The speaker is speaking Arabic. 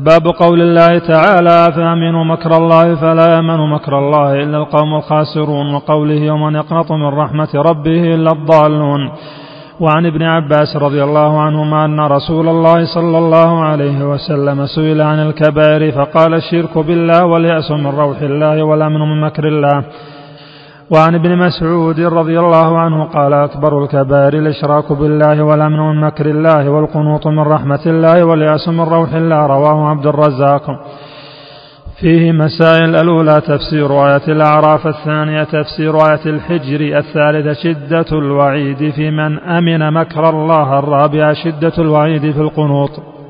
باب قول الله تعالى فأمنوا مكر الله فلا يأمن مكر الله إلا القوم الخاسرون، وقوله ومن يقنط من رحمة ربه إلا الضالون. وعن ابن عباس رضي الله عنهما أن رسول الله صلى الله عليه وسلم سئل عن الكبائر فقال الشرك بالله واليأس من روح الله والأمن من مكر الله. وعن ابن مسعود رضي الله عنه قال أكبر الكبائر الإشراك بالله والأمن من مكر الله والقنوط من رحمة الله واليأس من روح الله. رواه عبد الرزاق. فيه مسائل: الأولى تفسير آية الأعراف، الثانية تفسير آية الحجر، الثالثة شدة الوعيد في من أمن مكر الله، الرابعة شدة الوعيد في القنوط.